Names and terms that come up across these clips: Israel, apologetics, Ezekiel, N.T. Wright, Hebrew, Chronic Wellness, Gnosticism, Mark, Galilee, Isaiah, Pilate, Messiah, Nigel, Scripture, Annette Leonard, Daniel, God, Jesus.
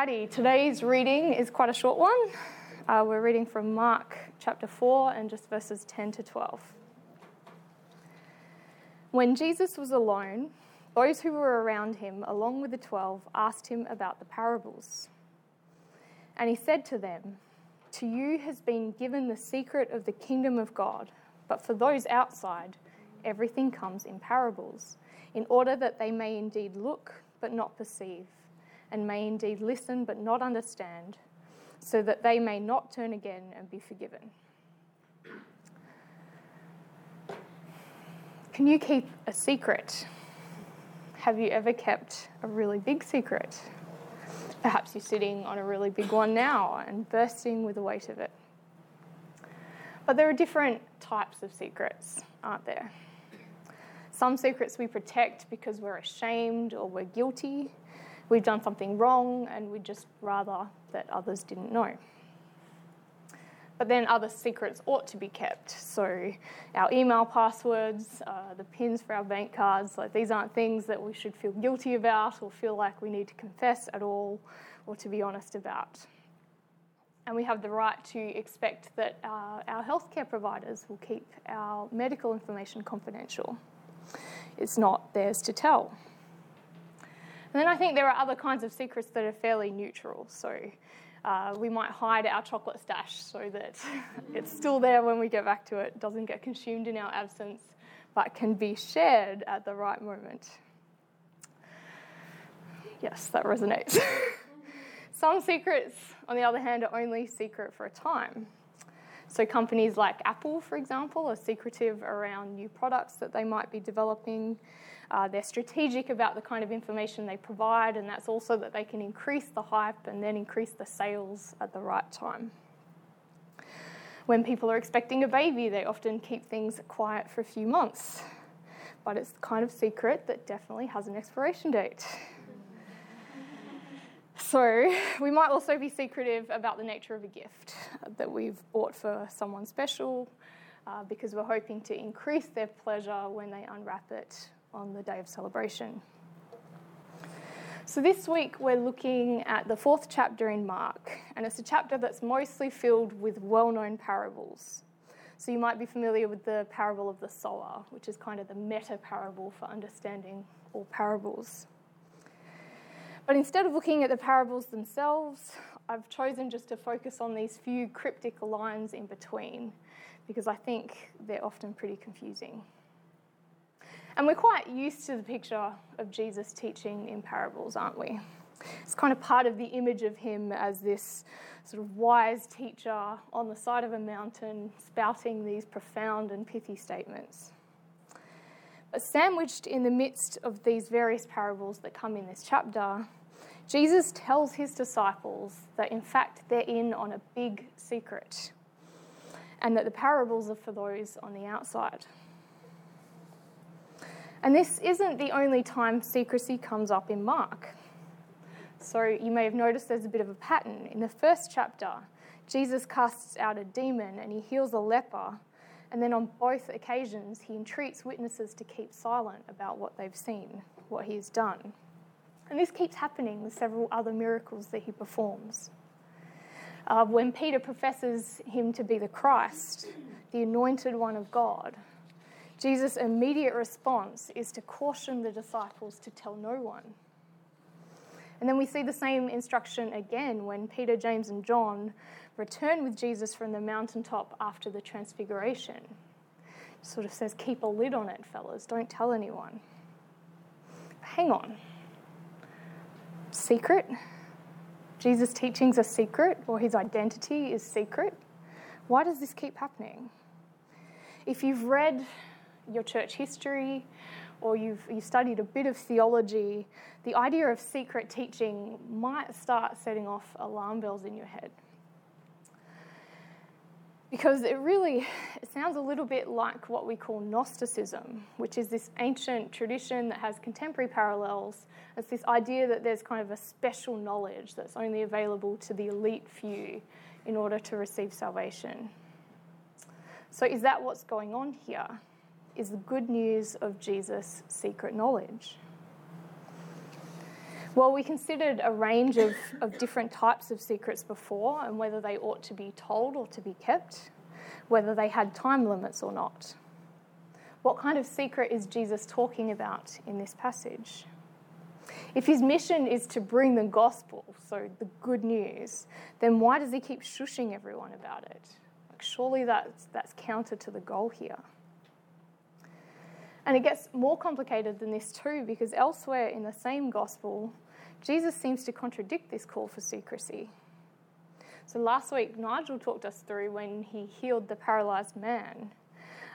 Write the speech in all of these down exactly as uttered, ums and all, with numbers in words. Alrighty, today's reading is quite a short one. Uh, we're reading from Mark chapter four and just verses ten to twelve. When Jesus was alone, those who were around him, along with the twelve, asked him about the parables. And he said to them, "To you has been given the secret of the kingdom of God, but for those outside, everything comes in parables, in order that they may indeed look but not perceive, and may indeed listen but not understand, so that they may not turn again and be forgiven." Can you keep a secret? Have you ever kept a really big secret? Perhaps you're sitting on a really big one now and bursting with the weight of it. But there are different types of secrets, aren't there? Some secrets we protect because we're ashamed or we're guilty. We've done something wrong and we'd just rather that others didn't know. But then other secrets ought to be kept. So our email passwords, uh, the pins for our bank cards, like these aren't things that we should feel guilty about or feel like we need to confess at all or to be honest about. And we have the right to expect that uh, our healthcare providers will keep our medical information confidential. It's not theirs to tell. And then I think there are other kinds of secrets that are fairly neutral. So uh, we might hide our chocolate stash so that it's still there when we get back to it, doesn't get consumed in our absence, but can be shared at the right moment. Yes, that resonates. Some secrets, on the other hand, are only secret for a time. So companies like Apple, for example, are secretive around new products that they might be developing. Uh, they're strategic about the kind of information they provide, and that's also that they can increase the hype and then increase the sales at the right time. When people are expecting a baby, they often keep things quiet for a few months, but it's the kind of secret that definitely has an expiration date. So we might also be secretive about the nature of a gift that we've bought for someone special uh, because we're hoping to increase their pleasure when they unwrap it on the day of celebration. So this week we're looking at the fourth chapter in Mark, and it's a chapter that's mostly filled with well-known parables. So you might be familiar with the parable of the sower, which is kind of the meta parable for understanding all parables. But instead of looking at the parables themselves, I've chosen just to focus on these few cryptic lines in between, because I think they're often pretty confusing. And we're quite used to the picture of Jesus teaching in parables, aren't we? It's kind of part of the image of him as this sort of wise teacher on the side of a mountain spouting these profound and pithy statements. But sandwiched in the midst of these various parables that come in this chapter, Jesus tells his disciples that in fact they're in on a big secret and that the parables are for those on the outside. And this isn't the only time secrecy comes up in Mark. So you may have noticed there's a bit of a pattern. In the first chapter, Jesus casts out a demon and he heals a leper, and then on both occasions he entreats witnesses to keep silent about what they've seen, what he's done. And this keeps happening with several other miracles that he performs. Uh, when Peter professes him to be the Christ, the anointed one of God, Jesus' immediate response is to caution the disciples to tell no one. And then we see the same instruction again when Peter, James, and John return with Jesus from the mountaintop after the transfiguration. It sort of says, keep a lid on it, fellas, don't tell anyone. But hang on. Secret? Jesus' teachings are secret, or his identity is secret? Why does this keep happening? If you've read your church history, or you've, you've studied a bit of theology, the idea of secret teaching might start setting off alarm bells in your head. Because it really it sounds a little bit like what we call Gnosticism, which is this ancient tradition that has contemporary parallels. It's this idea that there's kind of a special knowledge that's only available to the elite few in order to receive salvation. So is that what's going on here? Is the good news of Jesus' secret knowledge? Well, we considered a range of, of different types of secrets before and whether they ought to be told or to be kept, whether they had time limits or not. What kind of secret is Jesus talking about in this passage? If his mission is to bring the gospel, so the good news, then why does he keep shushing everyone about it? Like, surely that's, that's counter to the goal here. And it gets more complicated than this too, because elsewhere in the same gospel, Jesus seems to contradict this call for secrecy. So last week, Nigel talked us through when he healed the paralysed man.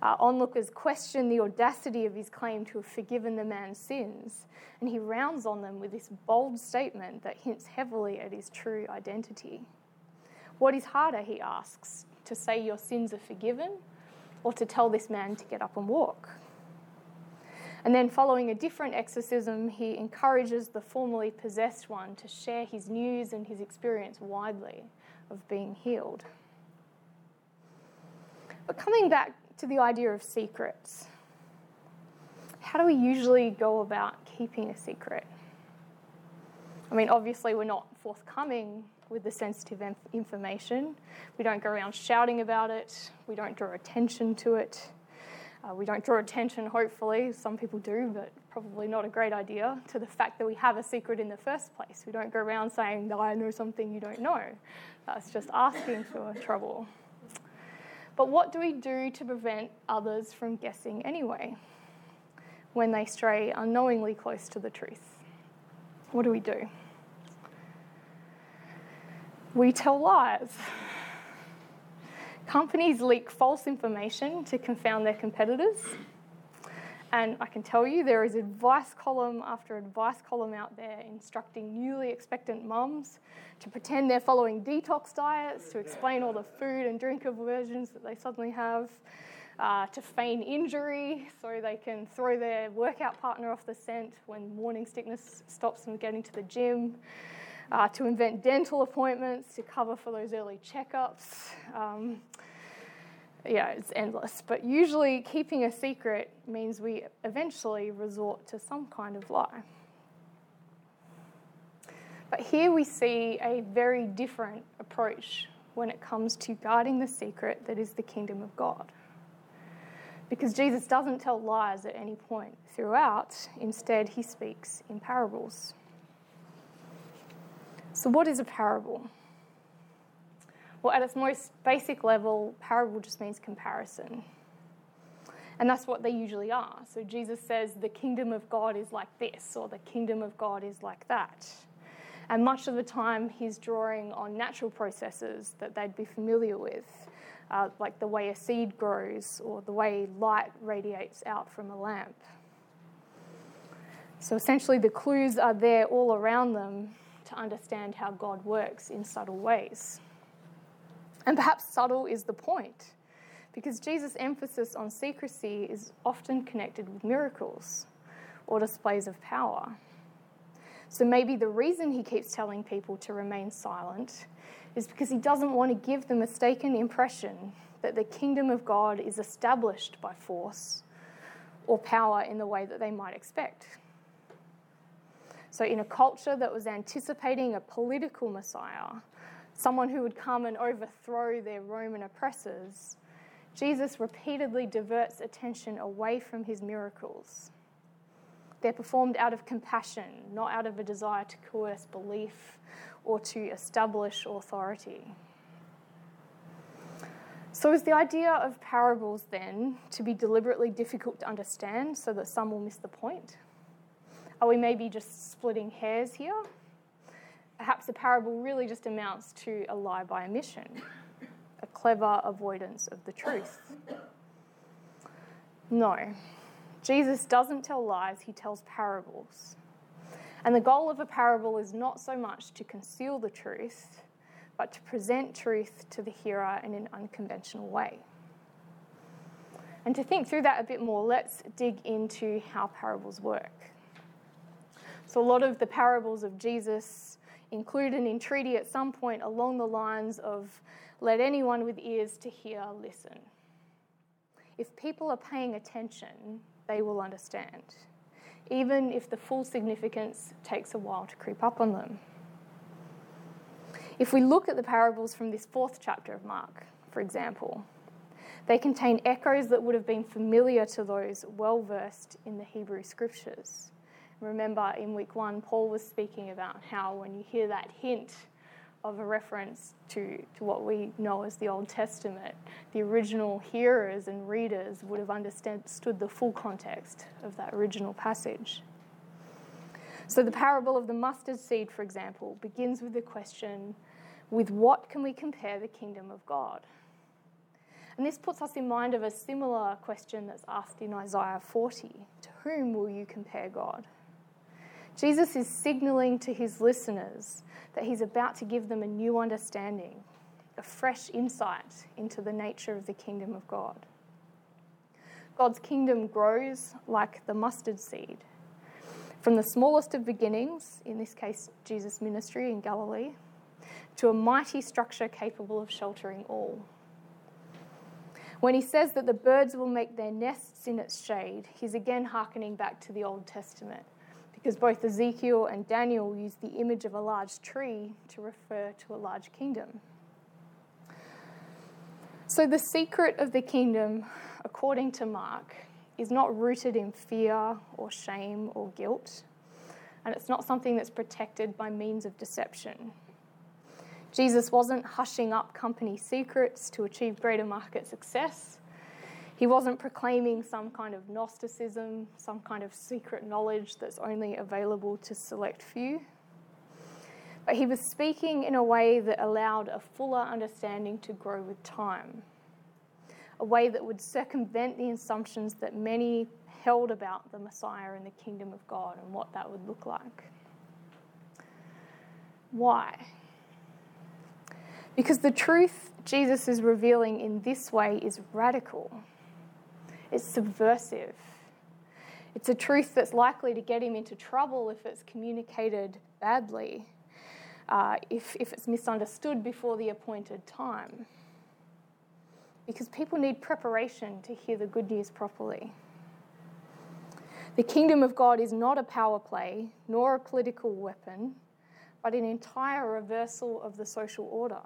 Uh, onlookers question the audacity of his claim to have forgiven the man's sins, and he rounds on them with this bold statement that hints heavily at his true identity. What is harder, he asks, to say your sins are forgiven or to tell this man to get up and walk? And then following a different exorcism, he encourages the formerly possessed one to share his news and his experience widely of being healed. But coming back to the idea of secrets. How do we usually go about keeping a secret? I mean, obviously we're not forthcoming with the sensitive information. We don't go around shouting about it. We don't draw attention to it. Uh, we don't draw attention, hopefully, some people do, but probably not a great idea, to the fact that we have a secret in the first place. We don't go around saying, I know something you don't know. That's just asking for trouble. But what do we do to prevent others from guessing anyway when they stray unknowingly close to the truth? What do we do? We tell lies. Companies leak false information to confound their competitors. And I can tell you there is advice column after advice column out there instructing newly expectant mums to pretend they're following detox diets, to explain all the food and drink aversions that they suddenly have, uh, to feign injury so they can throw their workout partner off the scent when morning sickness stops them getting to the gym, uh, to invent dental appointments to cover for those early checkups. Um, Yeah, it's endless. But usually keeping a secret means we eventually resort to some kind of lie. But here we see a very different approach when it comes to guarding the secret that is the kingdom of God. Because Jesus doesn't tell lies at any point throughout. Instead, he speaks in parables. So what is a parable? Well, at its most basic level, parable just means comparison. And that's what they usually are. So Jesus says, the kingdom of God is like this, or the kingdom of God is like that. And much of the time, he's drawing on natural processes that they'd be familiar with, uh, like the way a seed grows, or the way light radiates out from a lamp. So essentially, the clues are there all around them to understand how God works in subtle ways. And perhaps subtle is the point, because Jesus' emphasis on secrecy is often connected with miracles or displays of power. So maybe the reason he keeps telling people to remain silent is because he doesn't want to give the mistaken impression that the kingdom of God is established by force or power in the way that they might expect. So in a culture that was anticipating a political Messiah, someone who would come and overthrow their Roman oppressors, Jesus repeatedly diverts attention away from his miracles. They're performed out of compassion, not out of a desire to coerce belief or to establish authority. So is the idea of parables then to be deliberately difficult to understand so that some will miss the point? Are we maybe just splitting hairs here? Perhaps a parable really just amounts to a lie by omission, a clever avoidance of the truth. No, Jesus doesn't tell lies, he tells parables. And the goal of a parable is not so much to conceal the truth, but to present truth to the hearer in an unconventional way. And to think through that a bit more, let's dig into how parables work. So a lot of the parables of Jesus include an entreaty at some point along the lines of, let anyone with ears to hear listen. If people are paying attention, they will understand. even if the full significance takes a while to creep up on them. If we look at the parables from this fourth chapter of Mark, for example, they contain echoes that would have been familiar to those well-versed in the Hebrew Scriptures. Remember, in week one, Paul was speaking about how when you hear that hint of a reference to, to what we know as the Old Testament, the original hearers and readers would have understood the full context of that original passage. So the parable of the mustard seed, for example, begins with the question, with what can we compare the kingdom of God? And this puts us in mind of a similar question that's asked in Isaiah forty. To whom will you compare God? Jesus is signalling to his listeners that he's about to give them a new understanding, a fresh insight into the nature of the kingdom of God. God's kingdom grows like the mustard seed. From the smallest of beginnings, in this case Jesus' ministry in Galilee, to a mighty structure capable of sheltering all. When he says that the birds will make their nests in its shade, he's again hearkening back to the Old Testament, because both Ezekiel and Daniel use the image of a large tree to refer to a large kingdom. So the secret of the kingdom, according to Mark, is not rooted in fear or shame or guilt, and it's not something that's protected by means of deception. Jesus wasn't hushing up company secrets to achieve greater market success. He wasn't proclaiming some kind of Gnosticism, some kind of secret knowledge that's only available to select few. But he was speaking in a way that allowed a fuller understanding to grow with time, a way that would circumvent the assumptions that many held about the Messiah and the kingdom of God and what that would look like. Why? Because the truth Jesus is revealing in this way is radical. It's subversive. It's a truth that's likely to get him into trouble if it's communicated badly, uh, if, if it's misunderstood before the appointed time. Because people need preparation to hear the good news properly. The kingdom of God is not a power play, nor a political weapon, but an entire reversal of the social order.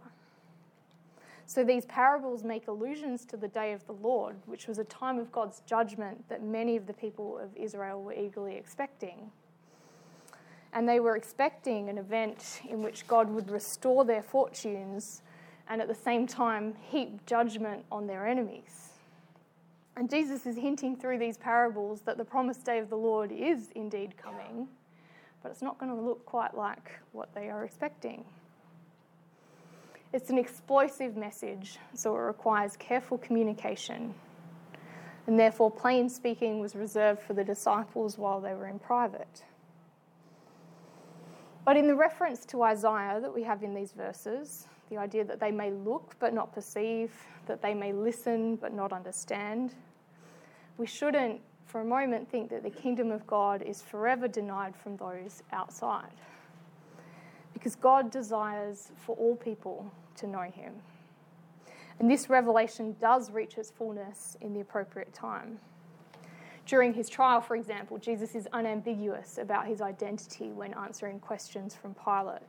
So these parables make allusions to the day of the Lord, which was a time of God's judgment that many of the people of Israel were eagerly expecting. And they were expecting an event in which God would restore their fortunes and at the same time heap judgment on their enemies. And Jesus is hinting through these parables that the promised day of the Lord is indeed coming, but it's not going to look quite like what they are expecting. It's an explosive message, so it requires careful communication, and therefore plain speaking was reserved for the disciples while they were in private. But in the reference to Isaiah that we have in these verses, the idea that they may look but not perceive, that they may listen but not understand, we shouldn't for a moment think that the kingdom of God is forever denied from those outside, because God desires for all people to know him. And this revelation does reach its fullness in the appropriate time. During his trial, for example, Jesus is unambiguous about his identity when answering questions from Pilate.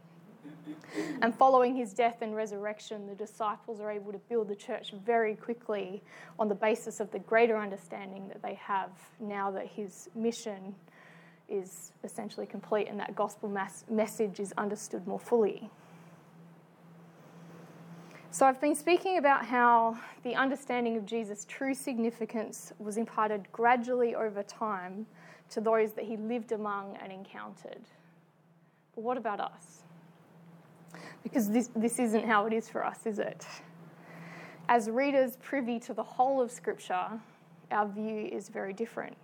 And following his death and resurrection, the disciples are able to build the church very quickly on the basis of the greater understanding that they have now that his mission is essentially complete and that gospel mass- message is understood more fully. So I've been speaking about how the understanding of Jesus' true significance was imparted gradually over time to those that he lived among and encountered. But what about us? Because this, this isn't how it is for us, is it? As readers privy to the whole of Scripture, our view is very different.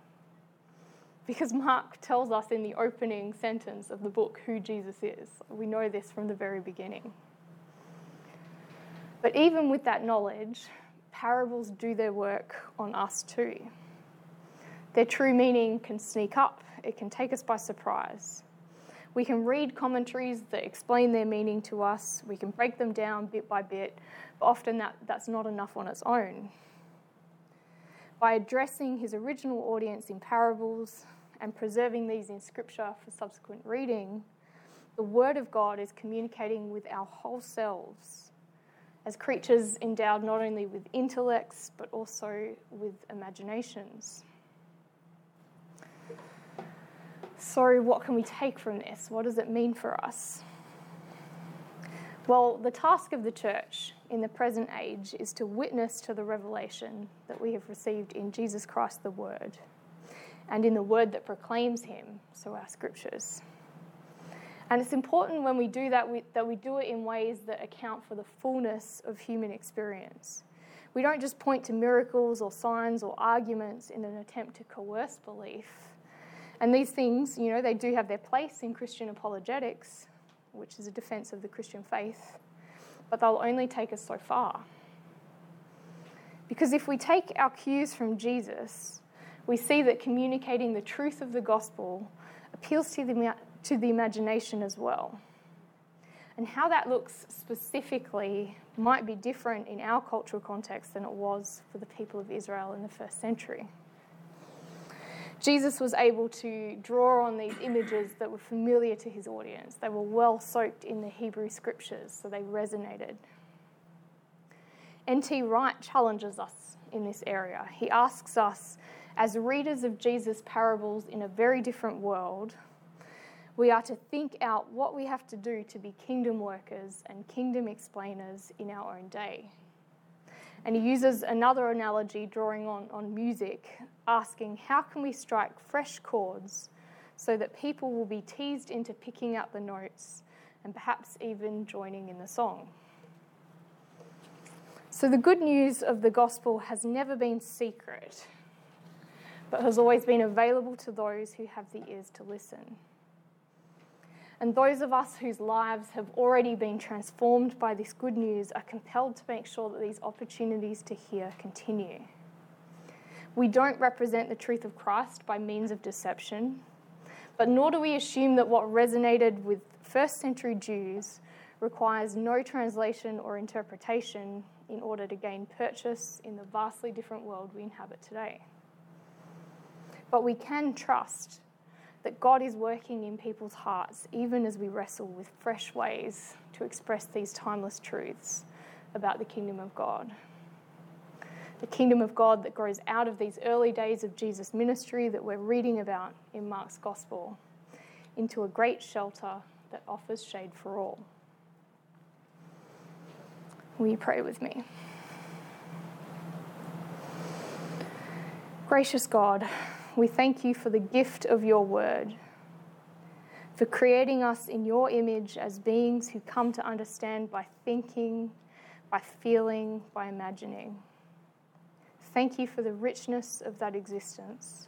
Because Mark tells us in the opening sentence of the book who Jesus is. We know this from the very beginning. But even with that knowledge, parables do their work on us too. Their true meaning can sneak up, it can take us by surprise. We can read commentaries that explain their meaning to us. We can break them down bit by bit, but often that, that's not enough on its own. By addressing his original audience in parables and preserving these in Scripture for subsequent reading, the Word of God is communicating with our whole selves as creatures endowed not only with intellects but also with imaginations. So what can we take from this? What does it mean for us? Well, the task of the church in the present age is to witness to the revelation that we have received in Jesus Christ the Word and in the Word that proclaims him, so our Scriptures. And it's important when we do that, we, that we do it in ways that account for the fullness of human experience. We don't just point to miracles or signs or arguments in an attempt to coerce belief. And these things, you know, they do have their place in Christian apologetics, which is a defense of the Christian faith, but they'll only take us so far. Because if we take our cues from Jesus, we see that communicating the truth of the gospel appeals to the to the imagination as well. And how that looks specifically might be different in our cultural context than it was for the people of Israel in the first century. Jesus was able to draw on these images that were familiar to his audience. They were well soaked in the Hebrew Scriptures, so they resonated. N T Wright challenges us in this area. He asks us, as readers of Jesus' parables in a very different world, we are to think out what we have to do to be kingdom workers and kingdom explainers in our own day. And he uses another analogy drawing on, on music, asking how can we strike fresh chords so that people will be teased into picking up the notes and perhaps even joining in the song. So the good news of the gospel has never been secret, but has always been available to those who have the ears to listen. And those of us whose lives have already been transformed by this good news are compelled to make sure that these opportunities to hear continue. We don't represent the truth of Christ by means of deception, but nor do we assume that what resonated with first century Jews requires no translation or interpretation in order to gain purchase in the vastly different world we inhabit today. But we can trust that God is working in people's hearts, even as we wrestle with fresh ways to express these timeless truths about the kingdom of God. The kingdom of God that grows out of these early days of Jesus' ministry that we're reading about in Mark's gospel into a great shelter that offers shade for all. Will you pray with me? Gracious God, we thank you for the gift of your word, for creating us in your image as beings who come to understand by thinking, by feeling, by imagining. Thank you for the richness of that existence.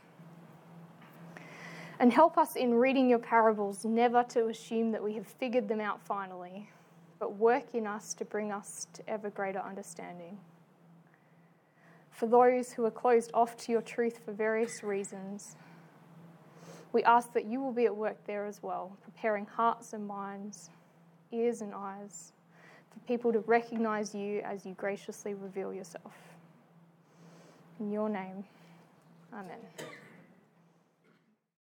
And help us in reading your parables never to assume that we have figured them out finally, but work in us to bring us to ever greater understanding. For those who are closed off to your truth for various reasons, we ask that you will be at work there as well, preparing hearts and minds, ears and eyes, for people to recognise you as you graciously reveal yourself. In your name, amen.